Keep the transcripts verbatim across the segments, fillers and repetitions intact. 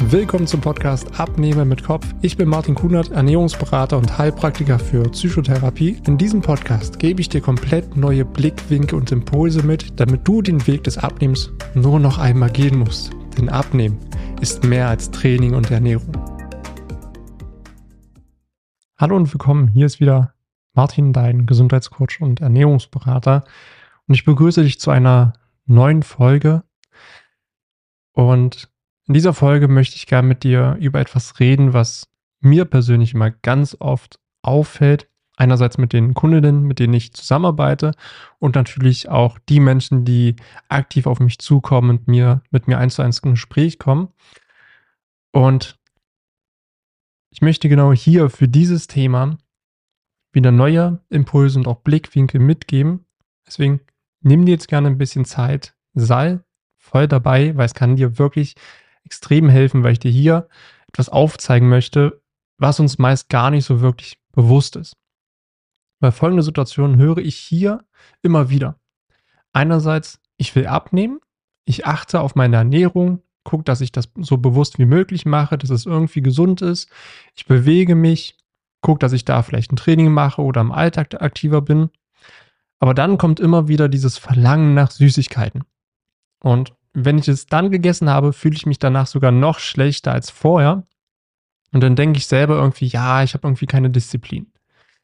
Willkommen zum Podcast Abnehmen mit Kopf. Ich bin Martin Kunert, Ernährungsberater und Heilpraktiker für Psychotherapie. In diesem Podcast gebe ich dir komplett neue Blickwinkel und Impulse mit, damit du den Weg des Abnehmens nur noch einmal gehen musst. Denn Abnehmen ist mehr als Training und Ernährung. Hallo und willkommen, hier ist wieder Martin, dein Gesundheitscoach und Ernährungsberater. Und ich begrüße dich zu einer neuen Folge. Und in dieser Folge möchte ich gerne mit dir über etwas reden, was mir persönlich immer ganz oft auffällt. Einerseits mit den Kundinnen, mit denen ich zusammenarbeite und natürlich auch die Menschen, die aktiv auf mich zukommen und mir, mit mir eins zu eins ins Gespräch kommen. Und ich möchte genau hier für dieses Thema wieder neue Impulse und auch Blickwinkel mitgeben. Deswegen nimm dir jetzt gerne ein bisschen Zeit, sei voll dabei, weil es kann dir wirklich extrem helfen, weil ich dir hier etwas aufzeigen möchte, was uns meist gar nicht so wirklich bewusst ist. Bei folgenden Situationen höre ich hier immer wieder. Einerseits, ich will abnehmen, ich achte auf meine Ernährung, gucke, dass ich das so bewusst wie möglich mache, dass es irgendwie gesund ist, ich bewege mich, gucke, dass ich da vielleicht ein Training mache oder im Alltag aktiver bin. Aber dann kommt immer wieder dieses Verlangen nach Süßigkeiten. Und wenn ich es dann gegessen habe, fühle ich mich danach sogar noch schlechter als vorher. Und dann denke ich selber irgendwie, ja, ich habe irgendwie keine Disziplin.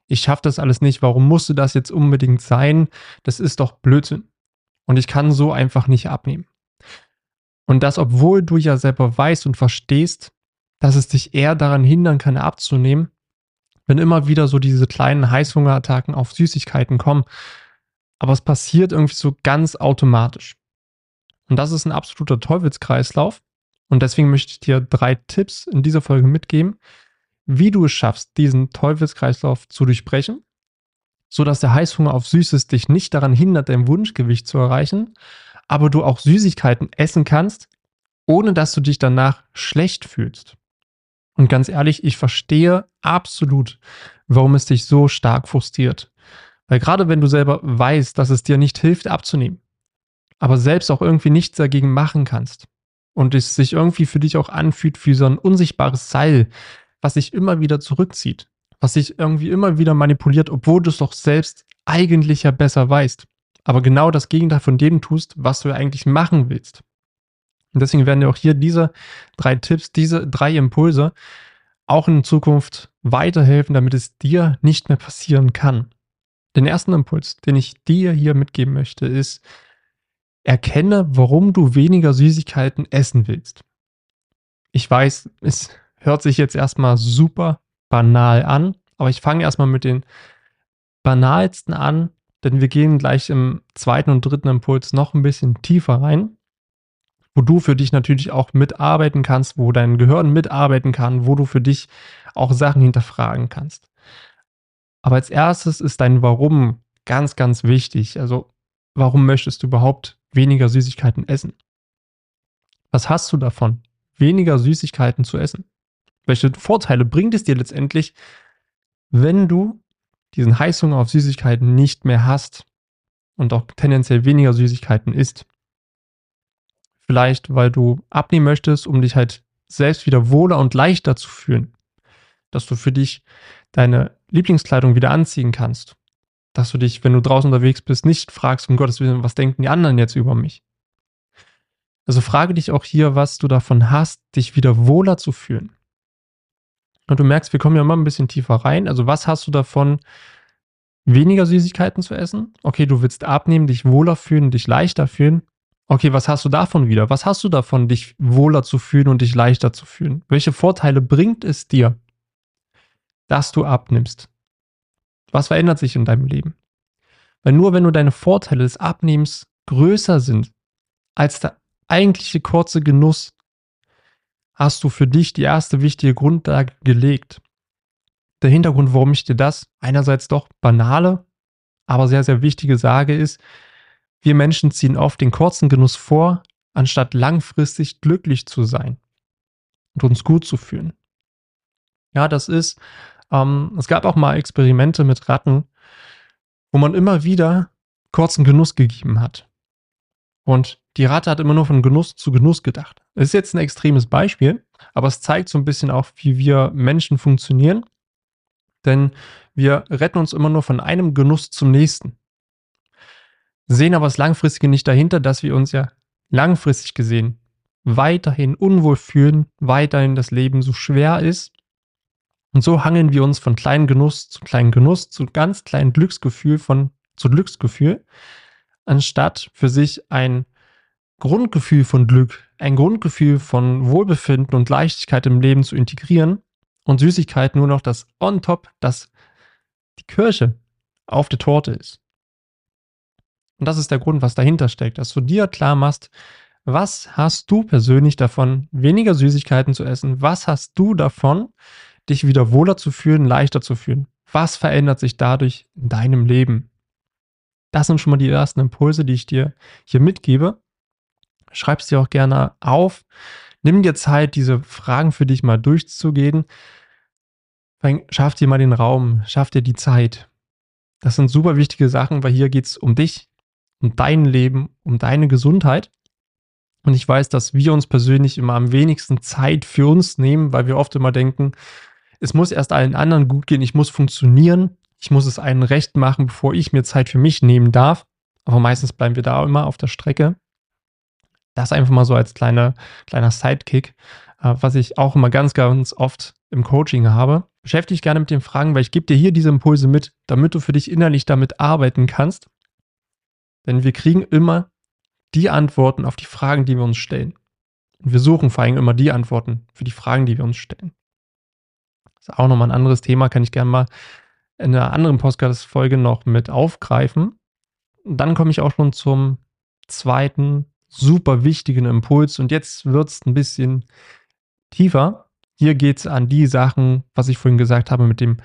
Ich schaffe das alles nicht. Warum musste das jetzt unbedingt sein? Das ist doch Blödsinn. Und ich kann so einfach nicht abnehmen. Und das, obwohl du ja selber weißt und verstehst, dass es dich eher daran hindern kann, abzunehmen, wenn immer wieder so diese kleinen Heißhungerattacken auf Süßigkeiten kommen. Aber es passiert irgendwie so ganz automatisch. Und das ist ein absoluter Teufelskreislauf. Und deswegen möchte ich dir drei Tipps in dieser Folge mitgeben, wie du es schaffst, diesen Teufelskreislauf zu durchbrechen, sodass der Heißhunger auf Süßes dich nicht daran hindert, dein Wunschgewicht zu erreichen, aber du auch Süßigkeiten essen kannst, ohne dass du dich danach schlecht fühlst. Und ganz ehrlich, ich verstehe absolut, warum es dich so stark frustriert. Weil gerade wenn du selber weißt, dass es dir nicht hilft, abzunehmen, aber selbst auch irgendwie nichts dagegen machen kannst und es sich irgendwie für dich auch anfühlt wie so ein unsichtbares Seil, was sich immer wieder zurückzieht, was sich irgendwie immer wieder manipuliert, obwohl du es doch selbst eigentlich ja besser weißt, aber genau das Gegenteil von dem tust, was du eigentlich machen willst. Und deswegen werden dir auch hier diese drei Tipps, diese drei Impulse auch in Zukunft weiterhelfen, damit es dir nicht mehr passieren kann. Den ersten Impuls, den ich dir hier mitgeben möchte, ist: Erkenne, warum du weniger Süßigkeiten essen willst. Ich weiß, es hört sich jetzt erstmal super banal an, aber ich fange erstmal mit den banalsten an, denn wir gehen gleich im zweiten und dritten Impuls noch ein bisschen tiefer rein, wo du für dich natürlich auch mitarbeiten kannst, wo dein Gehirn mitarbeiten kann, wo du für dich auch Sachen hinterfragen kannst. Aber als erstes ist dein Warum ganz, ganz wichtig. Also, warum möchtest du überhaupt weniger Süßigkeiten essen? Was hast du davon, weniger Süßigkeiten zu essen? Welche Vorteile bringt es dir letztendlich, wenn du diesen Heißhunger auf Süßigkeiten nicht mehr hast und auch tendenziell weniger Süßigkeiten isst? Vielleicht, weil du abnehmen möchtest, um dich halt selbst wieder wohler und leichter zu fühlen. Dass du für dich deine Lieblingskleidung wieder anziehen kannst. Dass du dich, wenn du draußen unterwegs bist, nicht fragst, um Gottes Willen, was denken die anderen jetzt über mich? Also frage dich auch hier, was du davon hast, dich wieder wohler zu fühlen. Und du merkst, wir kommen ja immer ein bisschen tiefer rein. Also was hast du davon, weniger Süßigkeiten zu essen? Okay, du willst abnehmen, dich wohler fühlen, dich leichter fühlen. Okay, was hast du davon wieder? Was hast du davon, dich wohler zu fühlen und dich leichter zu fühlen? Welche Vorteile bringt es dir, dass du abnimmst? Was verändert sich in deinem Leben? Weil nur wenn nur deine Vorteile des Abnehmens größer sind als der eigentliche kurze Genuss, hast du für dich die erste wichtige Grundlage gelegt. Der Hintergrund, warum ich dir das einerseits doch banale, aber sehr, sehr wichtige sage, ist: Wir Menschen ziehen oft den kurzen Genuss vor, anstatt langfristig glücklich zu sein und uns gut zu fühlen. Ja, das ist, ähm, es gab auch mal Experimente mit Ratten, wo man immer wieder kurzen Genuss gegeben hat. Und die Ratte hat immer nur von Genuss zu Genuss gedacht. Das ist jetzt ein extremes Beispiel, aber es zeigt so ein bisschen auch, wie wir Menschen funktionieren, denn wir retten uns immer nur von einem Genuss zum nächsten, sehen aber das Langfristige nicht dahinter, dass wir uns ja langfristig gesehen weiterhin unwohl fühlen, weiterhin das Leben so schwer ist. Und so hangeln wir uns von kleinen Genuss zu kleinen Genuss, zu ganz kleinen Glücksgefühl, von zu Glücksgefühl, anstatt für sich ein Grundgefühl von Glück, ein Grundgefühl von Wohlbefinden und Leichtigkeit im Leben zu integrieren und Süßigkeit nur noch das on top, das die Kirsche auf der Torte ist. Und das ist der Grund, was dahinter steckt, dass du dir klar machst, was hast du persönlich davon, weniger Süßigkeiten zu essen? Was hast du davon, dich wieder wohler zu fühlen, leichter zu fühlen? Was verändert sich dadurch in deinem Leben? Das sind schon mal die ersten Impulse, die ich dir hier mitgebe. Schreib es dir auch gerne auf. Nimm dir Zeit, diese Fragen für dich mal durchzugehen. Schaff dir mal den Raum, schaff dir die Zeit. Das sind super wichtige Sachen, weil hier geht es um dich, um dein Leben, um deine Gesundheit. Und ich weiß, dass wir uns persönlich immer am wenigsten Zeit für uns nehmen, weil wir oft immer denken, es muss erst allen anderen gut gehen, ich muss funktionieren, ich muss es allen recht machen, bevor ich mir Zeit für mich nehmen darf. Aber meistens bleiben wir da immer auf der Strecke. Das einfach mal so als kleiner, kleiner Sidekick, was ich auch immer ganz, ganz oft im Coaching habe. Beschäftige dich gerne mit den Fragen, weil ich gebe dir hier diese Impulse mit, damit du für dich innerlich damit arbeiten kannst. Denn wir kriegen immer die Antworten auf die Fragen, die wir uns stellen. Und wir suchen vor allem immer die Antworten für die Fragen, die wir uns stellen. Das ist auch nochmal ein anderes Thema, kann ich gerne mal in einer anderen Podcast-Folge noch mit aufgreifen. Und dann komme ich auch schon zum zweiten, super wichtigen Impuls. Und jetzt wird es ein bisschen tiefer. Hier geht es an die Sachen, was ich vorhin gesagt habe, mit dem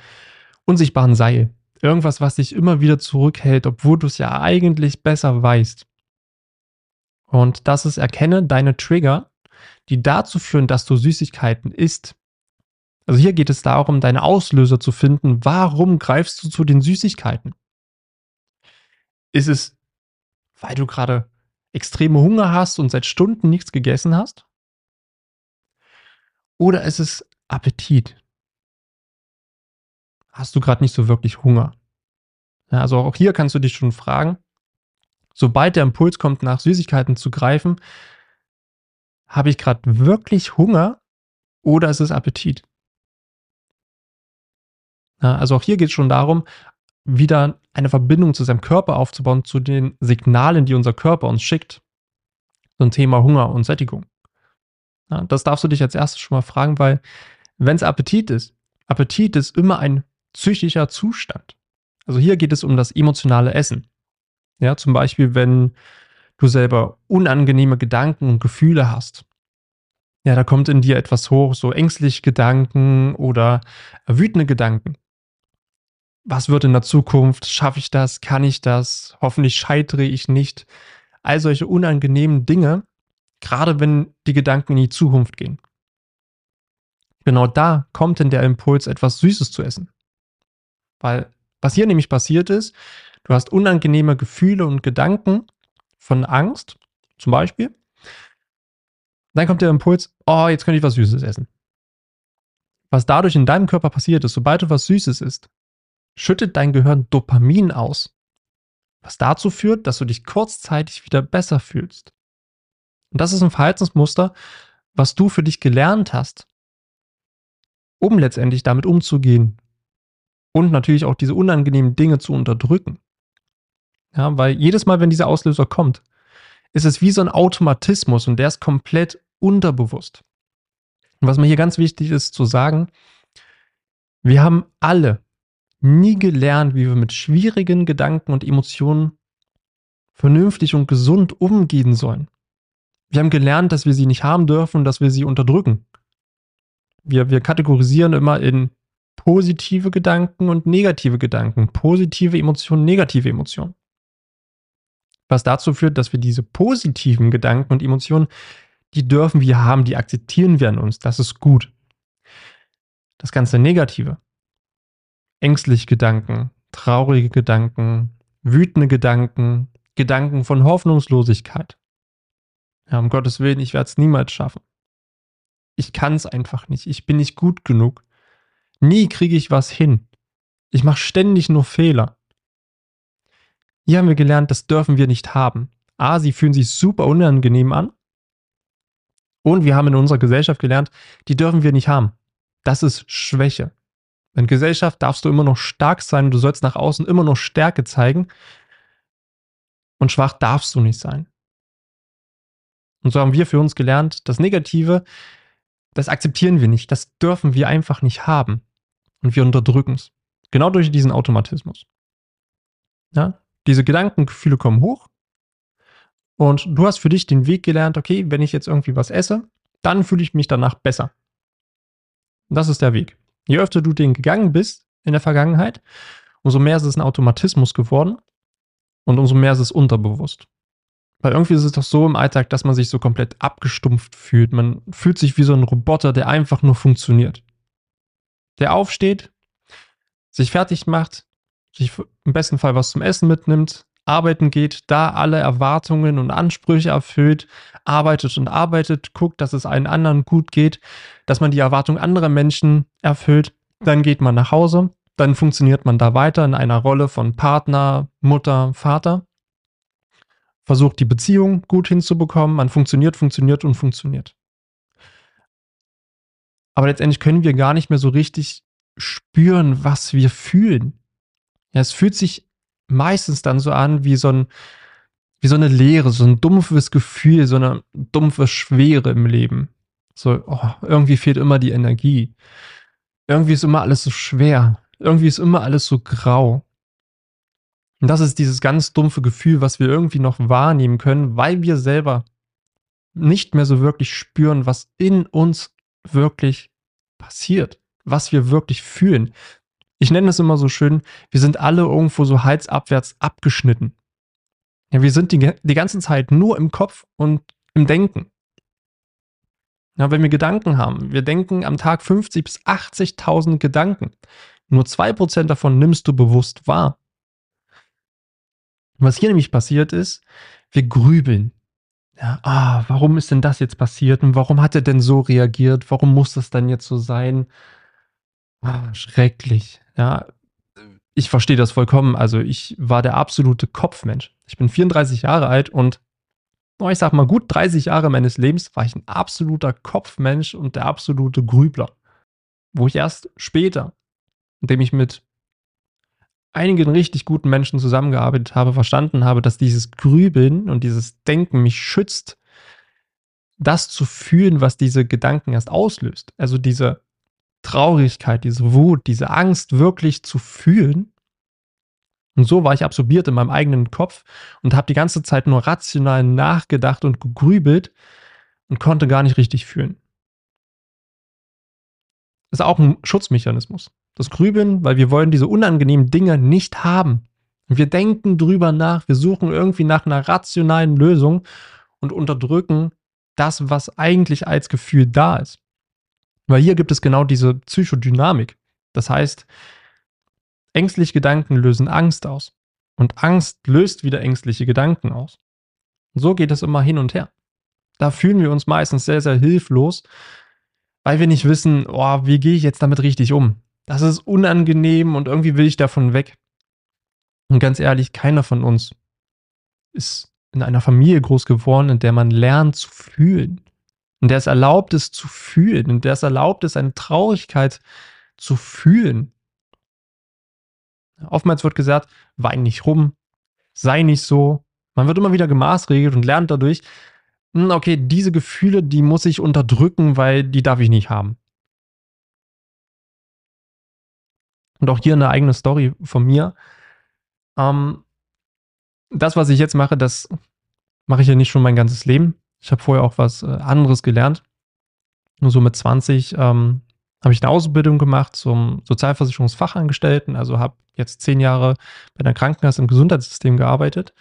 unsichtbaren Seil. Irgendwas, was dich immer wieder zurückhält, obwohl du es ja eigentlich besser weißt. Und das ist, erkenne deine Trigger, die dazu führen, dass du Süßigkeiten isst. Also hier geht es darum, deine Auslöser zu finden. Warum greifst du zu den Süßigkeiten? Ist es, weil du gerade extreme Hunger hast und seit Stunden nichts gegessen hast? Oder ist es Appetit? Hast du gerade nicht so wirklich Hunger? Ja, also auch hier kannst du dich schon fragen, sobald der Impuls kommt, nach Süßigkeiten zu greifen, habe ich gerade wirklich Hunger oder ist es Appetit? Ja, also auch hier geht es schon darum, wieder eine Verbindung zu seinem Körper aufzubauen, zu den Signalen, die unser Körper uns schickt. So ein Thema Hunger und Sättigung. Ja, das darfst du dich als erstes schon mal fragen, weil wenn es Appetit ist, Appetit ist immer ein psychischer Zustand. Also hier geht es um das emotionale Essen. Ja, zum Beispiel, wenn du selber unangenehme Gedanken und Gefühle hast. Ja, da kommt in dir etwas hoch, so ängstliche Gedanken oder wütende Gedanken. Was wird in der Zukunft? Schaffe ich das? Kann ich das? Hoffentlich scheitere ich nicht. All solche unangenehmen Dinge, gerade wenn die Gedanken in die Zukunft gehen. Genau da kommt denn der Impuls, etwas Süßes zu essen. Weil was hier nämlich passiert ist, du hast unangenehme Gefühle und Gedanken von Angst, zum Beispiel. Dann kommt der Impuls, oh, jetzt könnte ich was Süßes essen. Was dadurch in deinem Körper passiert ist, sobald du was Süßes isst, schüttet dein Gehirn Dopamin aus. Was dazu führt, dass du dich kurzzeitig wieder besser fühlst. Und das ist ein Verhaltensmuster, was du für dich gelernt hast, um letztendlich damit umzugehen. Und natürlich auch diese unangenehmen Dinge zu unterdrücken. Ja, weil jedes Mal, wenn dieser Auslöser kommt, ist es wie so ein Automatismus und der ist komplett unterbewusst. Und was mir hier ganz wichtig ist zu sagen, wir haben alle nie gelernt, wie wir mit schwierigen Gedanken und Emotionen vernünftig und gesund umgehen sollen. Wir haben gelernt, dass wir sie nicht haben dürfen und dass wir sie unterdrücken. Wir, wir kategorisieren immer in positive Gedanken und negative Gedanken, positive Emotionen, negative Emotionen. Was dazu führt, dass wir diese positiven Gedanken und Emotionen, die dürfen wir haben, die akzeptieren wir an uns, das ist gut. Das ganze Negative, ängstliche Gedanken, traurige Gedanken, wütende Gedanken, Gedanken von Hoffnungslosigkeit, Ja, um Gottes Willen, ich werde es niemals schaffen. Ich kann es einfach nicht. Ich bin nicht gut genug. Nie kriege ich was hin. Ich mache ständig nur Fehler. Hier haben wir gelernt, das dürfen wir nicht haben. A, sie fühlen sich super unangenehm an. Und wir haben in unserer Gesellschaft gelernt, die dürfen wir nicht haben. Das ist Schwäche. In Gesellschaft darfst du immer noch stark sein und du sollst nach außen immer noch Stärke zeigen. Und schwach darfst du nicht sein. Und so haben wir für uns gelernt, das Negative, das akzeptieren wir nicht. Das dürfen wir einfach nicht haben. Und wir unterdrücken es. Genau durch diesen Automatismus. Ja? Diese Gedankengefühle kommen hoch. Und du hast für dich den Weg gelernt, okay, wenn ich jetzt irgendwie was esse, dann fühle ich mich danach besser. Und das ist der Weg. Je öfter du den gegangen bist in der Vergangenheit, umso mehr ist es ein Automatismus geworden und umso mehr ist es unterbewusst. Weil irgendwie ist es doch so im Alltag, dass man sich so komplett abgestumpft fühlt. Man fühlt sich wie so ein Roboter, der einfach nur funktioniert. Der aufsteht, sich fertig macht, sich im besten Fall was zum Essen mitnimmt, arbeiten geht, da alle Erwartungen und Ansprüche erfüllt, arbeitet und arbeitet, guckt, dass es allen anderen gut geht, dass man die Erwartungen anderer Menschen erfüllt, dann geht man nach Hause, dann funktioniert man da weiter in einer Rolle von Partner, Mutter, Vater, versucht die Beziehung gut hinzubekommen, man funktioniert, funktioniert und funktioniert. Aber letztendlich können wir gar nicht mehr so richtig spüren, was wir fühlen. Ja, es fühlt sich meistens dann so an wie so, ein, wie so eine Leere, so ein dumpfes Gefühl, so eine dumpfe Schwere im Leben. So, oh, irgendwie fehlt immer die Energie. Irgendwie ist immer alles so schwer. Irgendwie ist immer alles so grau. Und das ist dieses ganz dumpfe Gefühl, was wir irgendwie noch wahrnehmen können, weil wir selber nicht mehr so wirklich spüren, was in uns wirklich passiert, was wir wirklich fühlen. Ich nenne es immer so schön, wir sind alle irgendwo so halsabwärts abgeschnitten. Ja, wir sind die, die ganze Zeit nur im Kopf und im Denken. Ja, wenn wir Gedanken haben, wir denken am Tag fünfzig bis achtzigtausend Gedanken. Nur zwei Prozent davon nimmst du bewusst wahr. Was hier nämlich passiert ist, wir grübeln. Ja, ah, warum ist denn das jetzt passiert? Und warum hat er denn so reagiert? Warum muss das denn jetzt so sein? Ah, schrecklich. Ja, ich verstehe das vollkommen. Also ich war der absolute Kopfmensch. Ich bin vierunddreißig Jahre alt und oh, ich sag mal gut dreißig Jahre meines Lebens war ich ein absoluter Kopfmensch und der absolute Grübler. Wo ich erst später, indem ich mit einigen richtig guten Menschen zusammengearbeitet habe, verstanden habe, dass dieses Grübeln und dieses Denken mich schützt, das zu fühlen, was diese Gedanken erst auslöst. Also diese Traurigkeit, diese Wut, diese Angst wirklich zu fühlen. Und so war ich absorbiert in meinem eigenen Kopf und habe die ganze Zeit nur rational nachgedacht und gegrübelt und konnte gar nicht richtig fühlen. Das ist auch ein Schutzmechanismus. Das Grübeln, weil wir wollen diese unangenehmen Dinge nicht haben. Und wir denken drüber nach, wir suchen irgendwie nach einer rationalen Lösung und unterdrücken das, was eigentlich als Gefühl da ist. Weil hier gibt es genau diese Psychodynamik. Das heißt, ängstliche Gedanken lösen Angst aus. Und Angst löst wieder ängstliche Gedanken aus. Und so geht es immer hin und her. Da fühlen wir uns meistens sehr, sehr hilflos, weil wir nicht wissen, oh, wie gehe ich jetzt damit richtig um? Das ist unangenehm und irgendwie will ich davon weg. Und ganz ehrlich, keiner von uns ist in einer Familie groß geworden, in der man lernt zu fühlen. In der es erlaubt ist zu fühlen, in der es erlaubt ist, eine Traurigkeit zu fühlen. Oftmals wird gesagt, wein nicht rum, sei nicht so. Man wird immer wieder gemaßregelt und lernt dadurch, okay, diese Gefühle, die muss ich unterdrücken, weil die darf ich nicht haben. Und auch hier eine eigene Story von mir. Ähm, das, was ich jetzt mache, das mache ich ja nicht schon mein ganzes Leben. Ich habe vorher auch was anderes gelernt. Nur so mit zwanzig ähm, habe ich eine Ausbildung gemacht zum Sozialversicherungsfachangestellten. Also habe jetzt zehn Jahre bei einer Krankenkasse im Gesundheitssystem gearbeitet.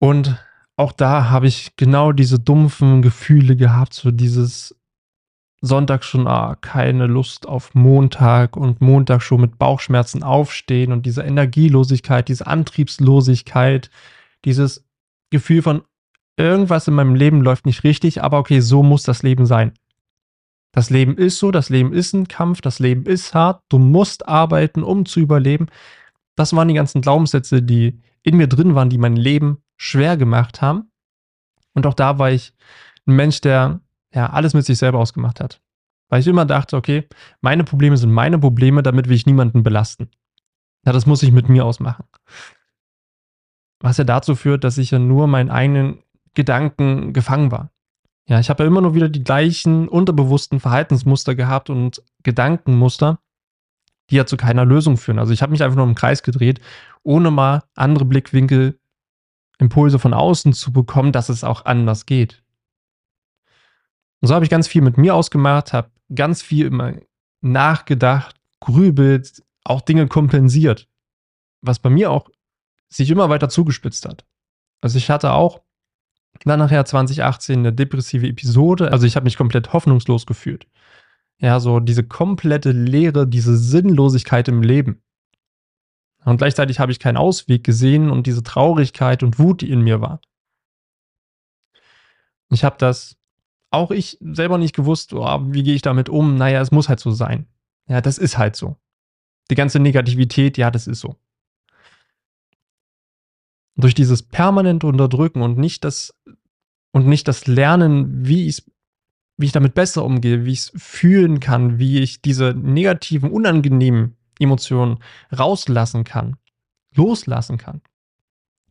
Und auch da habe ich genau diese dumpfen Gefühle gehabt. So dieses Sonntag schon, ah, keine Lust auf Montag und Montag schon mit Bauchschmerzen aufstehen und diese Energielosigkeit, diese Antriebslosigkeit, dieses Gefühl von irgendwas in meinem Leben läuft nicht richtig, aber okay, so muss das Leben sein. Das Leben ist so, das Leben ist ein Kampf, das Leben ist hart, du musst arbeiten, um zu überleben. Das waren die ganzen Glaubenssätze, die in mir drin waren, die mein Leben schwer gemacht haben. Und auch da war ich ein Mensch, der ja alles mit sich selber ausgemacht hat. Weil ich immer dachte, okay, meine Probleme sind meine Probleme, damit will ich niemanden belasten. Ja, das muss ich mit mir ausmachen. Was ja dazu führt, dass ich ja nur meinen eigenen Gedanken gefangen war. Ja, ich habe ja immer nur wieder die gleichen unterbewussten Verhaltensmuster gehabt und Gedankenmuster, die ja zu keiner Lösung führen. Also ich habe mich einfach nur im Kreis gedreht, ohne mal andere Blickwinkel, Impulse von außen zu bekommen, dass es auch anders geht. Und so habe ich ganz viel mit mir ausgemacht, habe ganz viel immer nachgedacht, grübelt, auch Dinge kompensiert, was bei mir auch sich immer weiter zugespitzt hat. Also ich hatte auch dann nachher zwanzig achtzehn eine depressive Episode, also ich habe mich komplett hoffnungslos gefühlt. Ja, so diese komplette Leere, diese Sinnlosigkeit im Leben. Und gleichzeitig habe ich keinen Ausweg gesehen und diese Traurigkeit und Wut, die in mir war. Ich habe das, auch ich selber nicht gewusst, oh, wie gehe ich damit um? Naja, es muss halt so sein. Ja, das ist halt so. Die ganze Negativität, ja, das ist so. Und durch dieses permanente Unterdrücken und nicht das, und nicht das Lernen, wie ich es wie ich damit besser umgehe, wie ich es fühlen kann, wie ich diese negativen, unangenehmen Emotionen rauslassen kann, loslassen kann,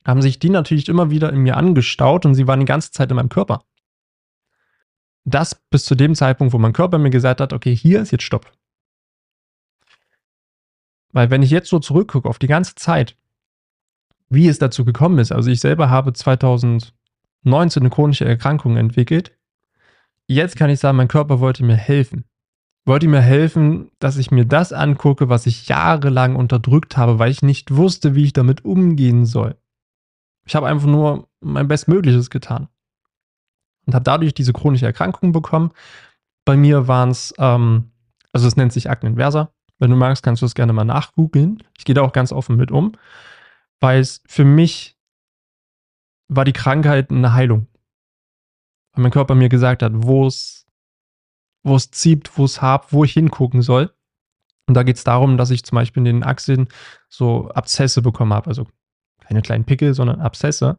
haben sich die natürlich immer wieder in mir angestaut und sie waren die ganze Zeit in meinem Körper. Das bis zu dem Zeitpunkt, wo mein Körper mir gesagt hat, okay, hier ist jetzt Stopp. Weil wenn ich jetzt so zurückgucke auf die ganze Zeit, wie es dazu gekommen ist, also ich selber habe zweitausendneunzehn eine chronische Erkrankung entwickelt, jetzt kann ich sagen, mein Körper wollte mir helfen. Wollte mir helfen, dass ich mir das angucke, was ich jahrelang unterdrückt habe, weil ich nicht wusste, wie ich damit umgehen soll. Ich habe einfach nur mein Bestmögliches getan. Und habe dadurch diese chronische Erkrankung bekommen. Bei mir waren es, ähm, also es nennt sich Akne inversa. Wenn du magst, kannst du es gerne mal nachgoogeln. Ich gehe da auch ganz offen mit um. Weil es für mich war die Krankheit eine Heilung. Weil mein Körper mir gesagt hat, wo es wo es zieht, wo es hart, wo ich hingucken soll. Und da geht es darum, dass ich zum Beispiel in den Achseln so Abszesse bekommen habe. Also keine kleinen Pickel, sondern Abszesse.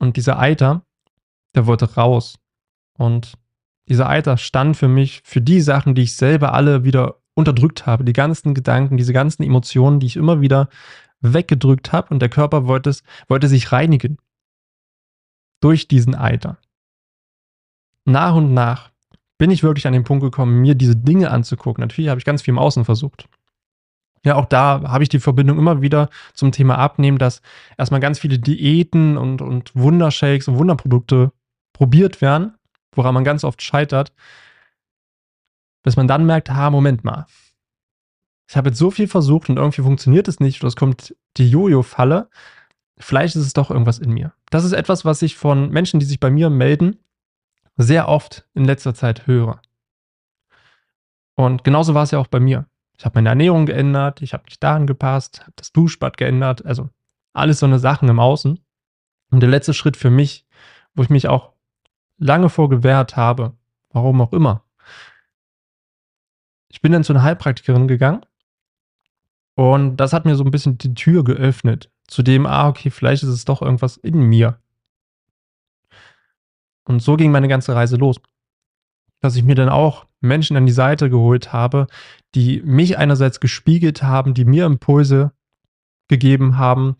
Und dieser Eiter, der wollte raus. Und dieser Eiter stand für mich, für die Sachen, die ich selber alle wieder unterdrückt habe. Die ganzen Gedanken, diese ganzen Emotionen, die ich immer wieder weggedrückt habe. Und der Körper wollte, es, wollte sich reinigen. Durch diesen Eiter. Nach und nach bin ich wirklich an den Punkt gekommen, mir diese Dinge anzugucken. Natürlich habe ich ganz viel im Außen versucht. Ja, auch da habe ich die Verbindung immer wieder zum Thema Abnehmen, dass erstmal ganz viele Diäten und, und Wundershakes und Wunderprodukte probiert werden, woran man ganz oft scheitert, bis man dann merkt, ha, Moment mal. Ich habe jetzt so viel versucht und irgendwie funktioniert es nicht oder es kommt die Jojo-Falle. Vielleicht ist es doch irgendwas in mir. Das ist etwas, was ich von Menschen, die sich bei mir melden, sehr oft in letzter Zeit höre. Und genauso war es ja auch bei mir. Ich habe meine Ernährung geändert, ich habe mich daran gepasst, habe das Duschbad geändert, also alles so eine Sachen im Außen. Und der letzte Schritt für mich, wo ich mich auch lange vor gewehrt habe, warum auch immer. Ich bin dann zu einer Heilpraktikerin gegangen und das hat mir so ein bisschen die Tür geöffnet, zu dem, ah okay, vielleicht ist es doch irgendwas in mir. Und so ging meine ganze Reise los, dass ich mir dann auch Menschen an die Seite geholt habe, die mich einerseits gespiegelt haben, die mir Impulse gegeben haben,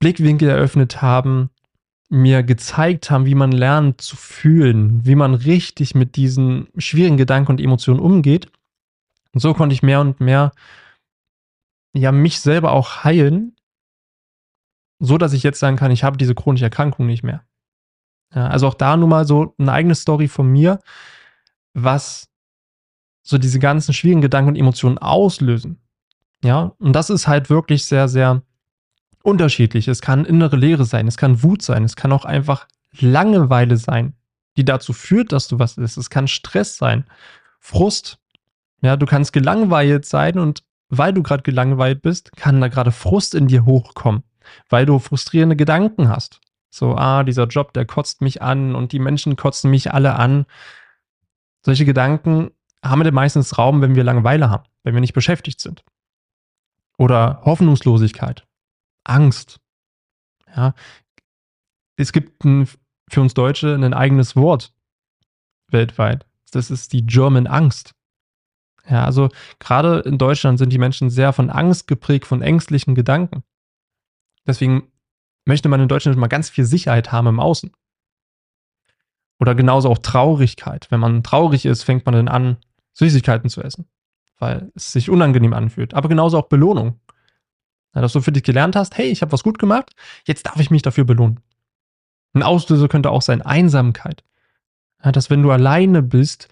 Blickwinkel eröffnet haben, mir gezeigt haben, wie man lernt zu fühlen, wie man richtig mit diesen schwierigen Gedanken und Emotionen umgeht. Und so konnte ich mehr und mehr ja mich selber auch heilen, so dass ich jetzt sagen kann, ich habe diese chronische Erkrankung nicht mehr. Ja, also auch da nun mal so eine eigene Story von mir, was so diese ganzen schwierigen Gedanken und Emotionen auslösen. Ja, und das ist halt wirklich sehr, sehr unterschiedlich. Es kann innere Leere sein, es kann Wut sein, es kann auch einfach Langeweile sein, die dazu führt, dass du was isst. Es kann Stress sein, Frust. Ja, du kannst gelangweilt sein und weil du gerade gelangweilt bist, kann da gerade Frust in dir hochkommen, weil du frustrierende Gedanken hast. So, ah, dieser Job, der kotzt mich an und die Menschen kotzen mich alle an. Solche Gedanken haben wir denn meistens Raum, wenn wir Langeweile haben, wenn wir nicht beschäftigt sind. Oder Hoffnungslosigkeit, Angst. Ja, es gibt ein, für uns Deutsche ein eigenes Wort weltweit. Das ist die German Angst. Ja, also gerade in Deutschland sind die Menschen sehr von Angst geprägt, von ängstlichen Gedanken. Deswegen möchte man in Deutschland mal ganz viel Sicherheit haben im Außen. Oder genauso auch Traurigkeit. Wenn man traurig ist, fängt man dann an, Süßigkeiten zu essen, weil es sich unangenehm anfühlt. Aber genauso auch Belohnung. Ja, dass du für dich gelernt hast, hey, ich habe was gut gemacht, jetzt darf ich mich dafür belohnen. Ein Auslöser könnte auch sein Einsamkeit. Ja, dass wenn du alleine bist,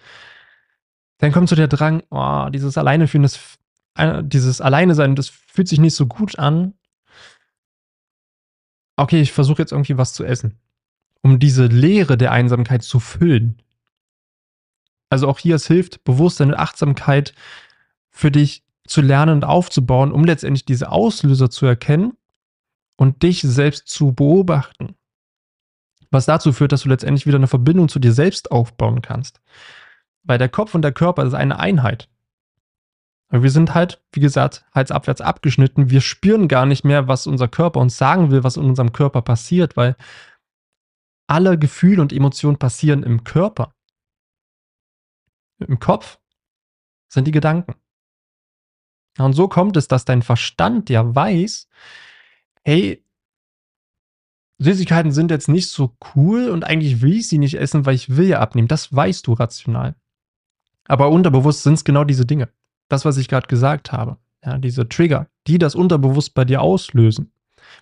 dann kommt so der Drang, oh, dieses Alleinefühlen, das, dieses Alleinesein, das fühlt sich nicht so gut an. Okay, ich versuche jetzt irgendwie was zu essen, um diese Leere der Einsamkeit zu füllen. Also auch hier, es hilft, Bewusstsein und Achtsamkeit für dich zu lernen und aufzubauen, um letztendlich diese Auslöser zu erkennen und dich selbst zu beobachten. Was dazu führt, dass du letztendlich wieder eine Verbindung zu dir selbst aufbauen kannst. Weil der Kopf und der Körper ist eine Einheit. Aber wir sind halt, wie gesagt, halsabwärts abgeschnitten. Wir spüren gar nicht mehr, was unser Körper uns sagen will, was in unserem Körper passiert, weil alle Gefühle und Emotionen passieren im Körper. Im Kopf sind die Gedanken. Und so kommt es, dass dein Verstand ja weiß, hey, Süßigkeiten sind jetzt nicht so cool und eigentlich will ich sie nicht essen, weil ich will ja abnehmen. Das weißt du rational. Aber unterbewusst sind es genau diese Dinge. Das, was ich gerade gesagt habe. Ja, diese Trigger, die das unterbewusst bei dir auslösen.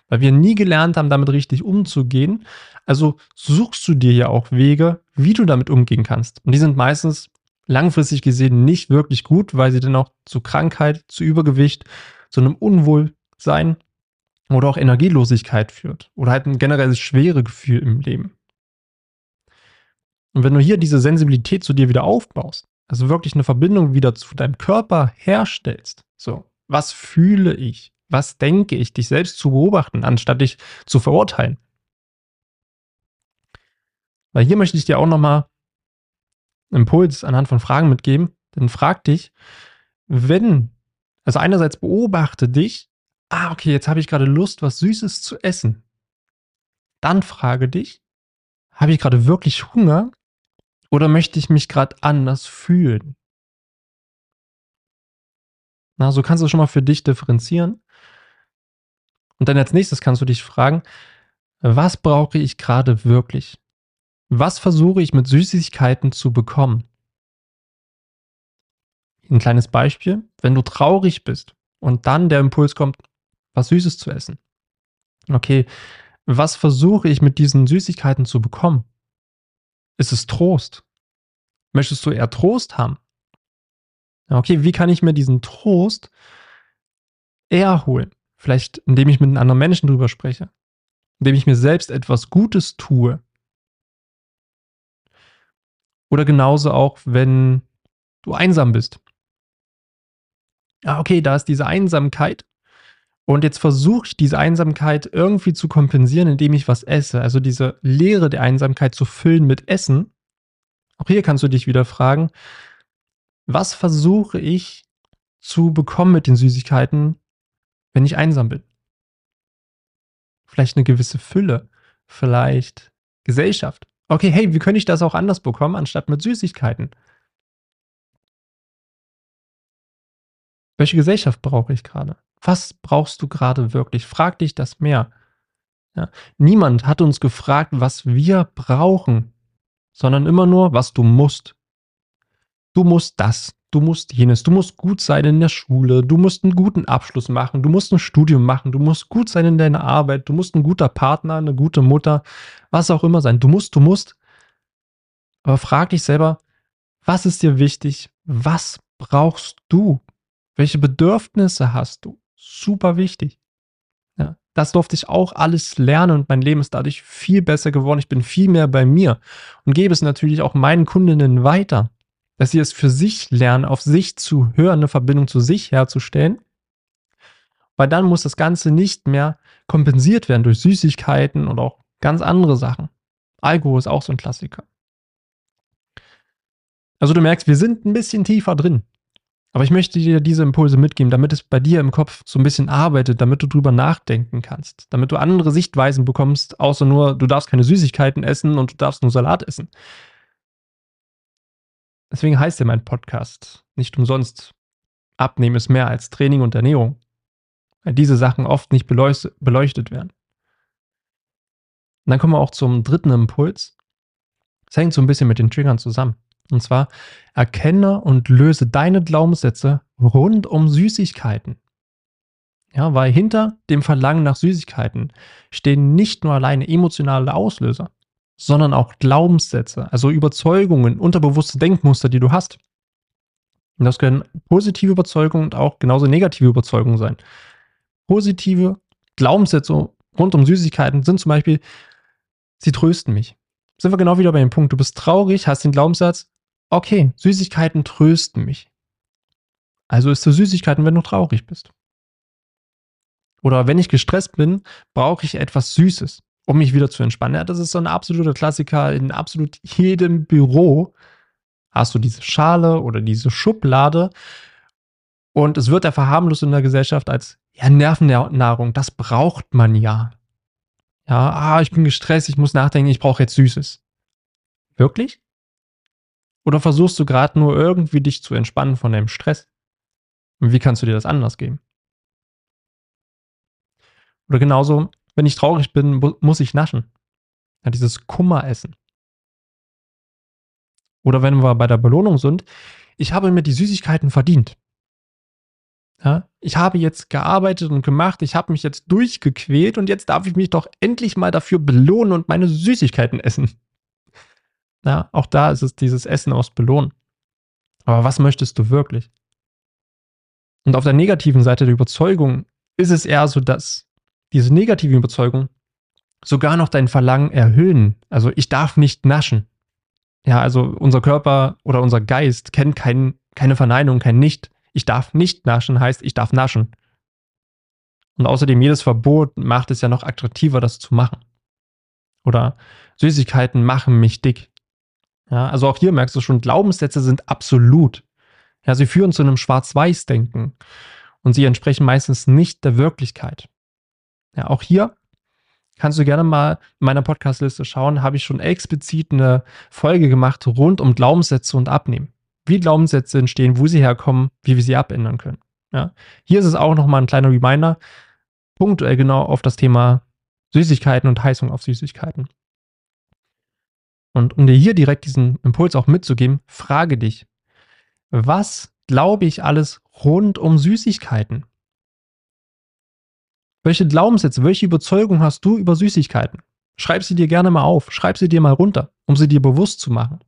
Weil wir nie gelernt haben, damit richtig umzugehen. Also suchst du dir ja auch Wege, wie du damit umgehen kannst. Und die sind meistens langfristig gesehen nicht wirklich gut, weil sie dann auch zu Krankheit, zu Übergewicht, zu einem Unwohlsein oder auch Energielosigkeit führt. Oder halt ein generelles schwere Gefühl im Leben. Und wenn du hier diese Sensibilität zu dir wieder aufbaust, also wirklich eine Verbindung wieder zu deinem Körper herstellst, so, was fühle ich? Was denke ich? Dich selbst zu beobachten, anstatt dich zu verurteilen. Weil hier möchte ich dir auch nochmal einen Impuls anhand von Fragen mitgeben. Dann frag dich, wenn, also einerseits beobachte dich, ah, okay, jetzt habe ich gerade Lust, was Süßes zu essen. Dann frage dich, habe ich gerade wirklich Hunger oder möchte ich mich gerade anders fühlen? Na, so kannst du schon mal für dich differenzieren. Und dann als nächstes kannst du dich fragen, was brauche ich gerade wirklich? Was versuche ich mit Süßigkeiten zu bekommen? Ein kleines Beispiel, wenn du traurig bist und dann der Impuls kommt, was Süßes zu essen. Okay, was versuche ich mit diesen Süßigkeiten zu bekommen? Ist es Trost? Möchtest du eher Trost haben? Okay, wie kann ich mir diesen Trost eher holen? Vielleicht, indem ich mit einem anderen Menschen drüber spreche. Indem ich mir selbst etwas Gutes tue. Oder genauso auch, wenn du einsam bist. Ah, okay, da ist diese Einsamkeit. Und jetzt versuche ich, diese Einsamkeit irgendwie zu kompensieren, indem ich was esse. Also diese Leere der Einsamkeit zu füllen mit Essen. Auch hier kannst du dich wieder fragen, was versuche ich zu bekommen mit den Süßigkeiten, wenn ich einsam bin? Vielleicht eine gewisse Fülle, vielleicht Gesellschaft. Okay, hey, wie könnte ich das auch anders bekommen, anstatt mit Süßigkeiten? Welche Gesellschaft brauche ich gerade? Was brauchst du gerade wirklich? Frag dich das mehr. Ja, niemand hat uns gefragt, was wir brauchen, sondern immer nur, was du musst. Du musst das, du musst jenes, du musst gut sein in der Schule, du musst einen guten Abschluss machen, du musst ein Studium machen, du musst gut sein in deiner Arbeit, du musst ein guter Partner, eine gute Mutter, was auch immer sein. Du musst, du musst. Aber frag dich selber, was ist dir wichtig? Was brauchst du? Welche Bedürfnisse hast du? Super wichtig. Ja, das durfte ich auch alles lernen und mein Leben ist dadurch viel besser geworden. Ich bin viel mehr bei mir und gebe es natürlich auch meinen Kundinnen weiter, dass sie es für sich lernen, auf sich zu hören, eine Verbindung zu sich herzustellen. Weil dann muss das Ganze nicht mehr kompensiert werden durch Süßigkeiten oder auch ganz andere Sachen. Alkohol ist auch so ein Klassiker. Also du merkst, wir sind ein bisschen tiefer drin. Aber ich möchte dir diese Impulse mitgeben, damit es bei dir im Kopf so ein bisschen arbeitet, damit du drüber nachdenken kannst, damit du andere Sichtweisen bekommst, außer nur, du darfst keine Süßigkeiten essen und du darfst nur Salat essen. Deswegen heißt ja mein Podcast nicht umsonst: Abnehmen ist mehr als Training und Ernährung, weil diese Sachen oft nicht beleuchtet werden. Und dann kommen wir auch zum dritten Impuls. Das hängt so ein bisschen mit den Triggern zusammen. Und zwar: Erkenne und löse deine Glaubenssätze rund um Süßigkeiten. Ja, weil hinter dem Verlangen nach Süßigkeiten stehen nicht nur alleine emotionale Auslöser, sondern auch Glaubenssätze, also Überzeugungen, unterbewusste Denkmuster, die du hast. Und das können positive Überzeugungen und auch genauso negative Überzeugungen sein. Positive Glaubenssätze rund um Süßigkeiten sind zum Beispiel: Sie trösten mich. Sind wir genau wieder bei dem Punkt, du bist traurig, hast den Glaubenssatz: Okay, Süßigkeiten trösten mich. Also isst du Süßigkeiten, wenn du traurig bist. Oder: Wenn ich gestresst bin, brauche ich etwas Süßes, um mich wieder zu entspannen. Ja, das ist so ein absoluter Klassiker. In absolut jedem Büro hast du diese Schale oder diese Schublade. Und es wird ja verharmlost in der Gesellschaft als: Ja, Nervennahrung, das braucht man ja. Ja, ah, ich bin gestresst, ich muss nachdenken, ich brauche jetzt Süßes. Wirklich? Oder versuchst du gerade nur irgendwie dich zu entspannen von dem Stress? Und wie kannst du dir das anders geben? Oder genauso: Wenn ich traurig bin, muss ich naschen. Ja, dieses Kummeressen. Oder wenn wir bei der Belohnung sind: Ich habe mir die Süßigkeiten verdient. Ja, ich habe jetzt gearbeitet und gemacht, ich habe mich jetzt durchgequält und jetzt darf ich mich doch endlich mal dafür belohnen und meine Süßigkeiten essen. Ja, auch da ist es dieses Essen aus Belohnen. Aber was möchtest du wirklich? Und auf der negativen Seite der Überzeugung ist es eher so, dass diese negativen Überzeugungen sogar noch dein Verlangen erhöhen. Also: Ich darf nicht naschen. Ja, also unser Körper oder unser Geist kennt kein, keine Verneinung, kein Nicht. Ich darf nicht naschen heißt, ich darf naschen. Und außerdem, jedes Verbot macht es ja noch attraktiver, das zu machen. Oder: Süßigkeiten machen mich dick. Ja, also auch hier merkst du schon, Glaubenssätze sind absolut. Ja, sie führen zu einem Schwarz-Weiß-Denken und sie entsprechen meistens nicht der Wirklichkeit. Ja, auch hier kannst du gerne mal in meiner Podcast-Liste schauen, habe ich schon explizit eine Folge gemacht rund um Glaubenssätze und Abnehmen. Wie Glaubenssätze entstehen, wo sie herkommen, wie wir sie abändern können. Ja. Hier ist es auch nochmal ein kleiner Reminder, punktuell genau auf das Thema Süßigkeiten und Heißung auf Süßigkeiten. Und um dir hier direkt diesen Impuls auch mitzugeben, frage dich: Was glaube ich alles rund um Süßigkeiten? Welche Glaubenssätze, welche Überzeugung hast du über Süßigkeiten? Schreib sie dir gerne mal auf, schreib sie dir mal runter, um sie dir bewusst zu machen.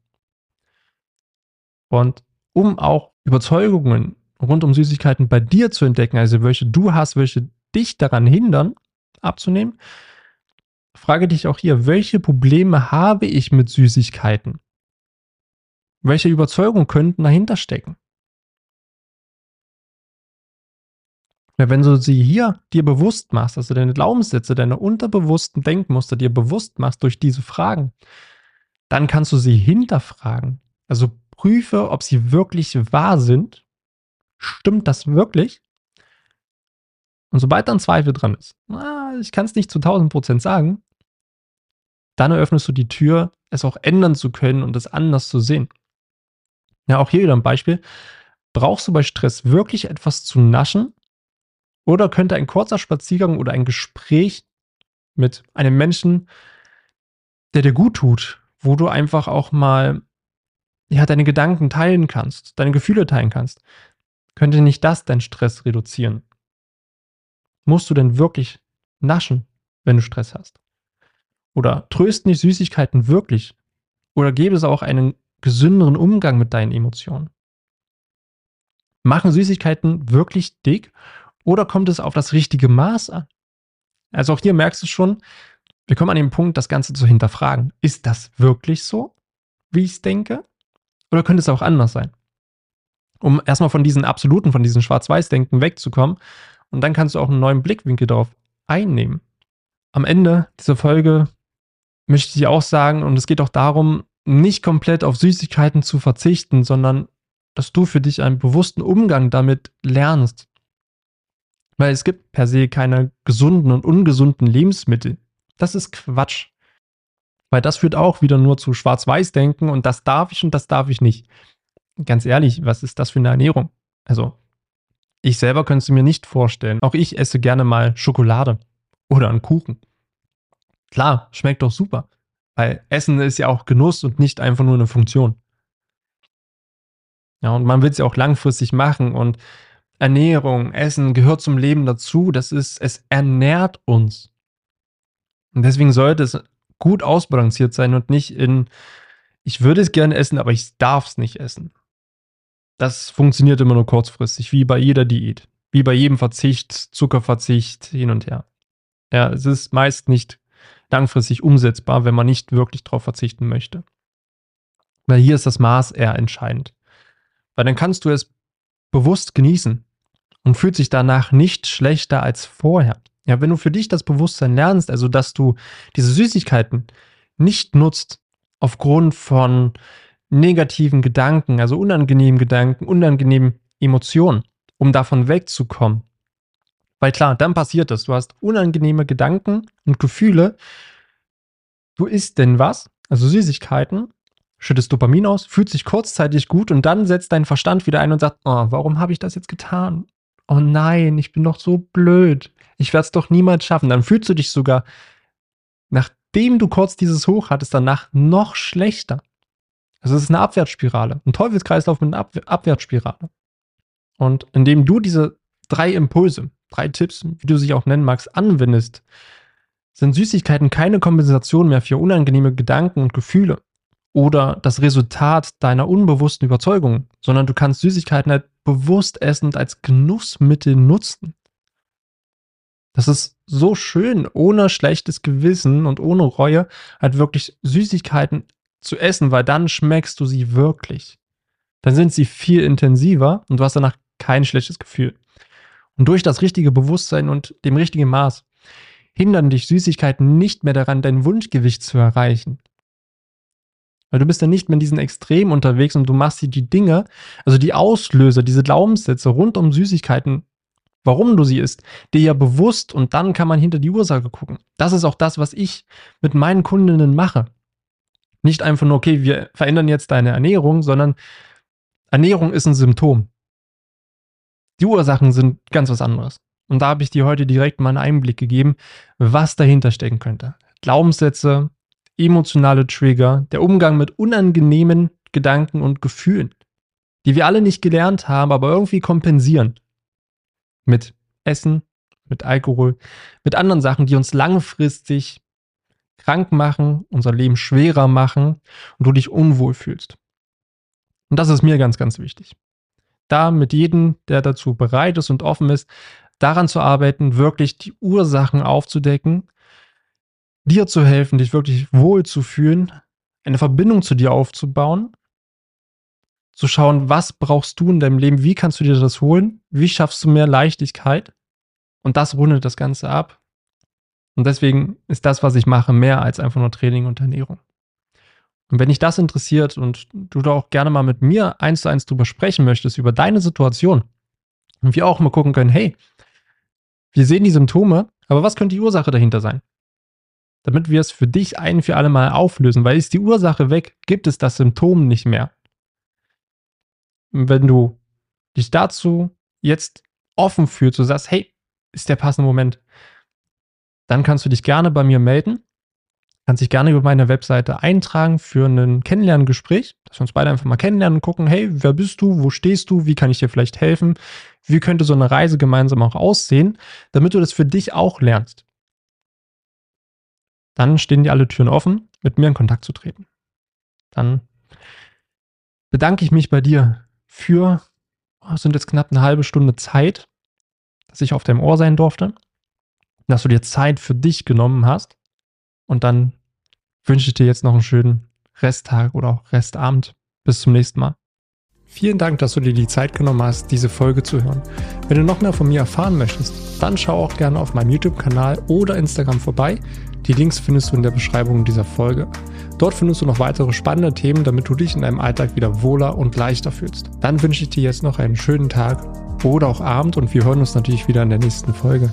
Und um auch Überzeugungen rund um Süßigkeiten bei dir zu entdecken, also welche du hast, welche dich daran hindern, abzunehmen, frage dich auch hier: Welche Probleme habe ich mit Süßigkeiten? Welche Überzeugungen könnten dahinter stecken? Ja, wenn du sie hier dir bewusst machst, also deine Glaubenssätze, deine unterbewussten Denkmuster dir bewusst machst durch diese Fragen, dann kannst du sie hinterfragen. Also prüfe, ob sie wirklich wahr sind. Stimmt das wirklich? Und sobald dann Zweifel dran ist, na, ich kann es nicht zu tausend Prozent sagen, dann eröffnest du die Tür, es auch ändern zu können und es anders zu sehen. Ja, auch hier wieder ein Beispiel. Brauchst du bei Stress wirklich etwas zu naschen? Oder könnte ein kurzer Spaziergang oder ein Gespräch mit einem Menschen, der dir gut tut, wo du einfach auch mal ja, deine Gedanken teilen kannst, deine Gefühle teilen kannst, könnte nicht das deinen Stress reduzieren? Musst du denn wirklich naschen, wenn du Stress hast? Oder trösten dich Süßigkeiten wirklich? Oder gäbe es auch einen gesünderen Umgang mit deinen Emotionen? Machen Süßigkeiten wirklich dick oder kommt es auf das richtige Maß an? Also auch hier merkst du schon, wir kommen an den Punkt, das Ganze zu hinterfragen. Ist das wirklich so, wie ich es denke? Oder könnte es auch anders sein? Um erstmal von diesen absoluten, von diesen Schwarz-Weiß-Denken wegzukommen. Und dann kannst du auch einen neuen Blickwinkel darauf einnehmen. Am Ende dieser Folge möchte ich auch sagen, und es geht auch darum, nicht komplett auf Süßigkeiten zu verzichten, sondern dass du für dich einen bewussten Umgang damit lernst. Weil es gibt per se keine gesunden und ungesunden Lebensmittel. Das ist Quatsch. Weil das führt auch wieder nur zu Schwarz-Weiß-Denken und das darf ich und das darf ich nicht. Ganz ehrlich, was ist das für eine Ernährung? Also, ich selber könnte es mir nicht vorstellen. Auch ich esse gerne mal Schokolade oder einen Kuchen. Klar, schmeckt doch super. Weil Essen ist ja auch Genuss und nicht einfach nur eine Funktion. Ja, und man will es ja auch langfristig machen. Und Ernährung, Essen gehört zum Leben dazu. Das ist, es ernährt uns. Und deswegen sollte es gut ausbalanciert sein und nicht in, ich würde es gerne essen, aber ich darf es nicht essen. Das funktioniert immer nur kurzfristig, wie bei jeder Diät. Wie bei jedem Verzicht, Zuckerverzicht, hin und her. Ja, es ist meist nicht langfristig umsetzbar, wenn man nicht wirklich darauf verzichten möchte. Weil hier ist das Maß eher entscheidend. Weil dann kannst du es bewusst genießen und fühlt sich danach nicht schlechter als vorher. Ja, wenn du für dich das Bewusstsein lernst, also dass du diese Süßigkeiten nicht nutzt aufgrund von negativen Gedanken, also unangenehmen Gedanken, unangenehmen Emotionen, um davon wegzukommen. Weil klar, dann passiert das. Du hast unangenehme Gedanken und Gefühle. Du isst denn was? Also Süßigkeiten, schüttest Dopamin aus, fühlt sich kurzzeitig gut und dann setzt dein Verstand wieder ein und sagt, oh, warum habe ich das jetzt getan? Oh nein, ich bin doch so blöd. Ich werde es doch niemals schaffen. Dann fühlst du dich sogar, nachdem du kurz dieses Hoch hattest, danach noch schlechter. Also es ist eine Abwärtsspirale, ein Teufelskreislauf mit einer Ab- Abwärtsspirale. Und indem du diese drei Impulse, drei Tipps, wie du sie auch nennen magst, anwendest, sind Süßigkeiten keine Kompensation mehr für unangenehme Gedanken und Gefühle oder das Resultat deiner unbewussten Überzeugungen, sondern du kannst Süßigkeiten halt bewusst essen und als Genussmittel nutzen. Das ist so schön, ohne schlechtes Gewissen und ohne Reue halt wirklich Süßigkeiten zu essen, weil dann schmeckst du sie wirklich. Dann sind sie viel intensiver und du hast danach kein schlechtes Gefühl. Und durch das richtige Bewusstsein und dem richtigen Maß hindern dich Süßigkeiten nicht mehr daran, dein Wunschgewicht zu erreichen. Weil du bist dann nicht mehr in diesen Extremen unterwegs und du machst dir die Dinge, also die Auslöser, diese Glaubenssätze rund um Süßigkeiten, warum du sie isst, dir ja bewusst und dann kann man hinter die Ursache gucken. Das ist auch das, was ich mit meinen Kundinnen mache. Nicht einfach nur, okay, wir verändern jetzt deine Ernährung, sondern Ernährung ist ein Symptom. Die Ursachen sind ganz was anderes. Und da habe ich dir heute direkt mal einen Einblick gegeben, was dahinter stecken könnte. Glaubenssätze, emotionale Trigger, der Umgang mit unangenehmen Gedanken und Gefühlen, die wir alle nicht gelernt haben, aber irgendwie kompensieren. Mit Essen, mit Alkohol, mit anderen Sachen, die uns langfristig krank machen, unser Leben schwerer machen und du dich unwohl fühlst. Und das ist mir ganz, ganz wichtig. Da mit jedem, der dazu bereit ist und offen ist, daran zu arbeiten, wirklich die Ursachen aufzudecken, dir zu helfen, dich wirklich wohl zu fühlen, eine Verbindung zu dir aufzubauen, zu schauen, was brauchst du in deinem Leben, wie kannst du dir das holen, wie schaffst du mehr Leichtigkeit und das rundet das Ganze ab. Und deswegen ist das, was ich mache, mehr als einfach nur Training und Ernährung. Und wenn dich das interessiert und du da auch gerne mal mit mir eins zu eins drüber sprechen möchtest, über deine Situation und wir auch mal gucken können, hey, wir sehen die Symptome, aber was könnte die Ursache dahinter sein? Damit wir es für dich ein für alle Mal auflösen, weil ist die Ursache weg, gibt es das Symptom nicht mehr. Und wenn du dich dazu jetzt offen fühlst und sagst, hey, ist der passende Moment, dann kannst du dich gerne bei mir melden. Kannst dich gerne über meine Webseite eintragen für ein Kennenlerngespräch, dass wir uns beide einfach mal kennenlernen und gucken, hey, wer bist du, wo stehst du, wie kann ich dir vielleicht helfen, wie könnte so eine Reise gemeinsam auch aussehen, damit du das für dich auch lernst. Dann stehen dir alle Türen offen, mit mir in Kontakt zu treten. Dann bedanke ich mich bei dir für, oh, es sind jetzt knapp eine halbe Stunde Zeit, dass ich auf deinem Ohr sein durfte, dass du dir Zeit für dich genommen hast. Und dann wünsche ich dir jetzt noch einen schönen Resttag oder auch Restabend. Bis zum nächsten Mal. Vielen Dank, dass du dir die Zeit genommen hast, diese Folge zu hören. Wenn du noch mehr von mir erfahren möchtest, dann schau auch gerne auf meinem YouTube-Kanal oder Instagram vorbei. Die Links findest du in der Beschreibung dieser Folge. Dort findest du noch weitere spannende Themen, damit du dich in deinem Alltag wieder wohler und leichter fühlst. Dann wünsche ich dir jetzt noch einen schönen Tag oder auch Abend und wir hören uns natürlich wieder in der nächsten Folge.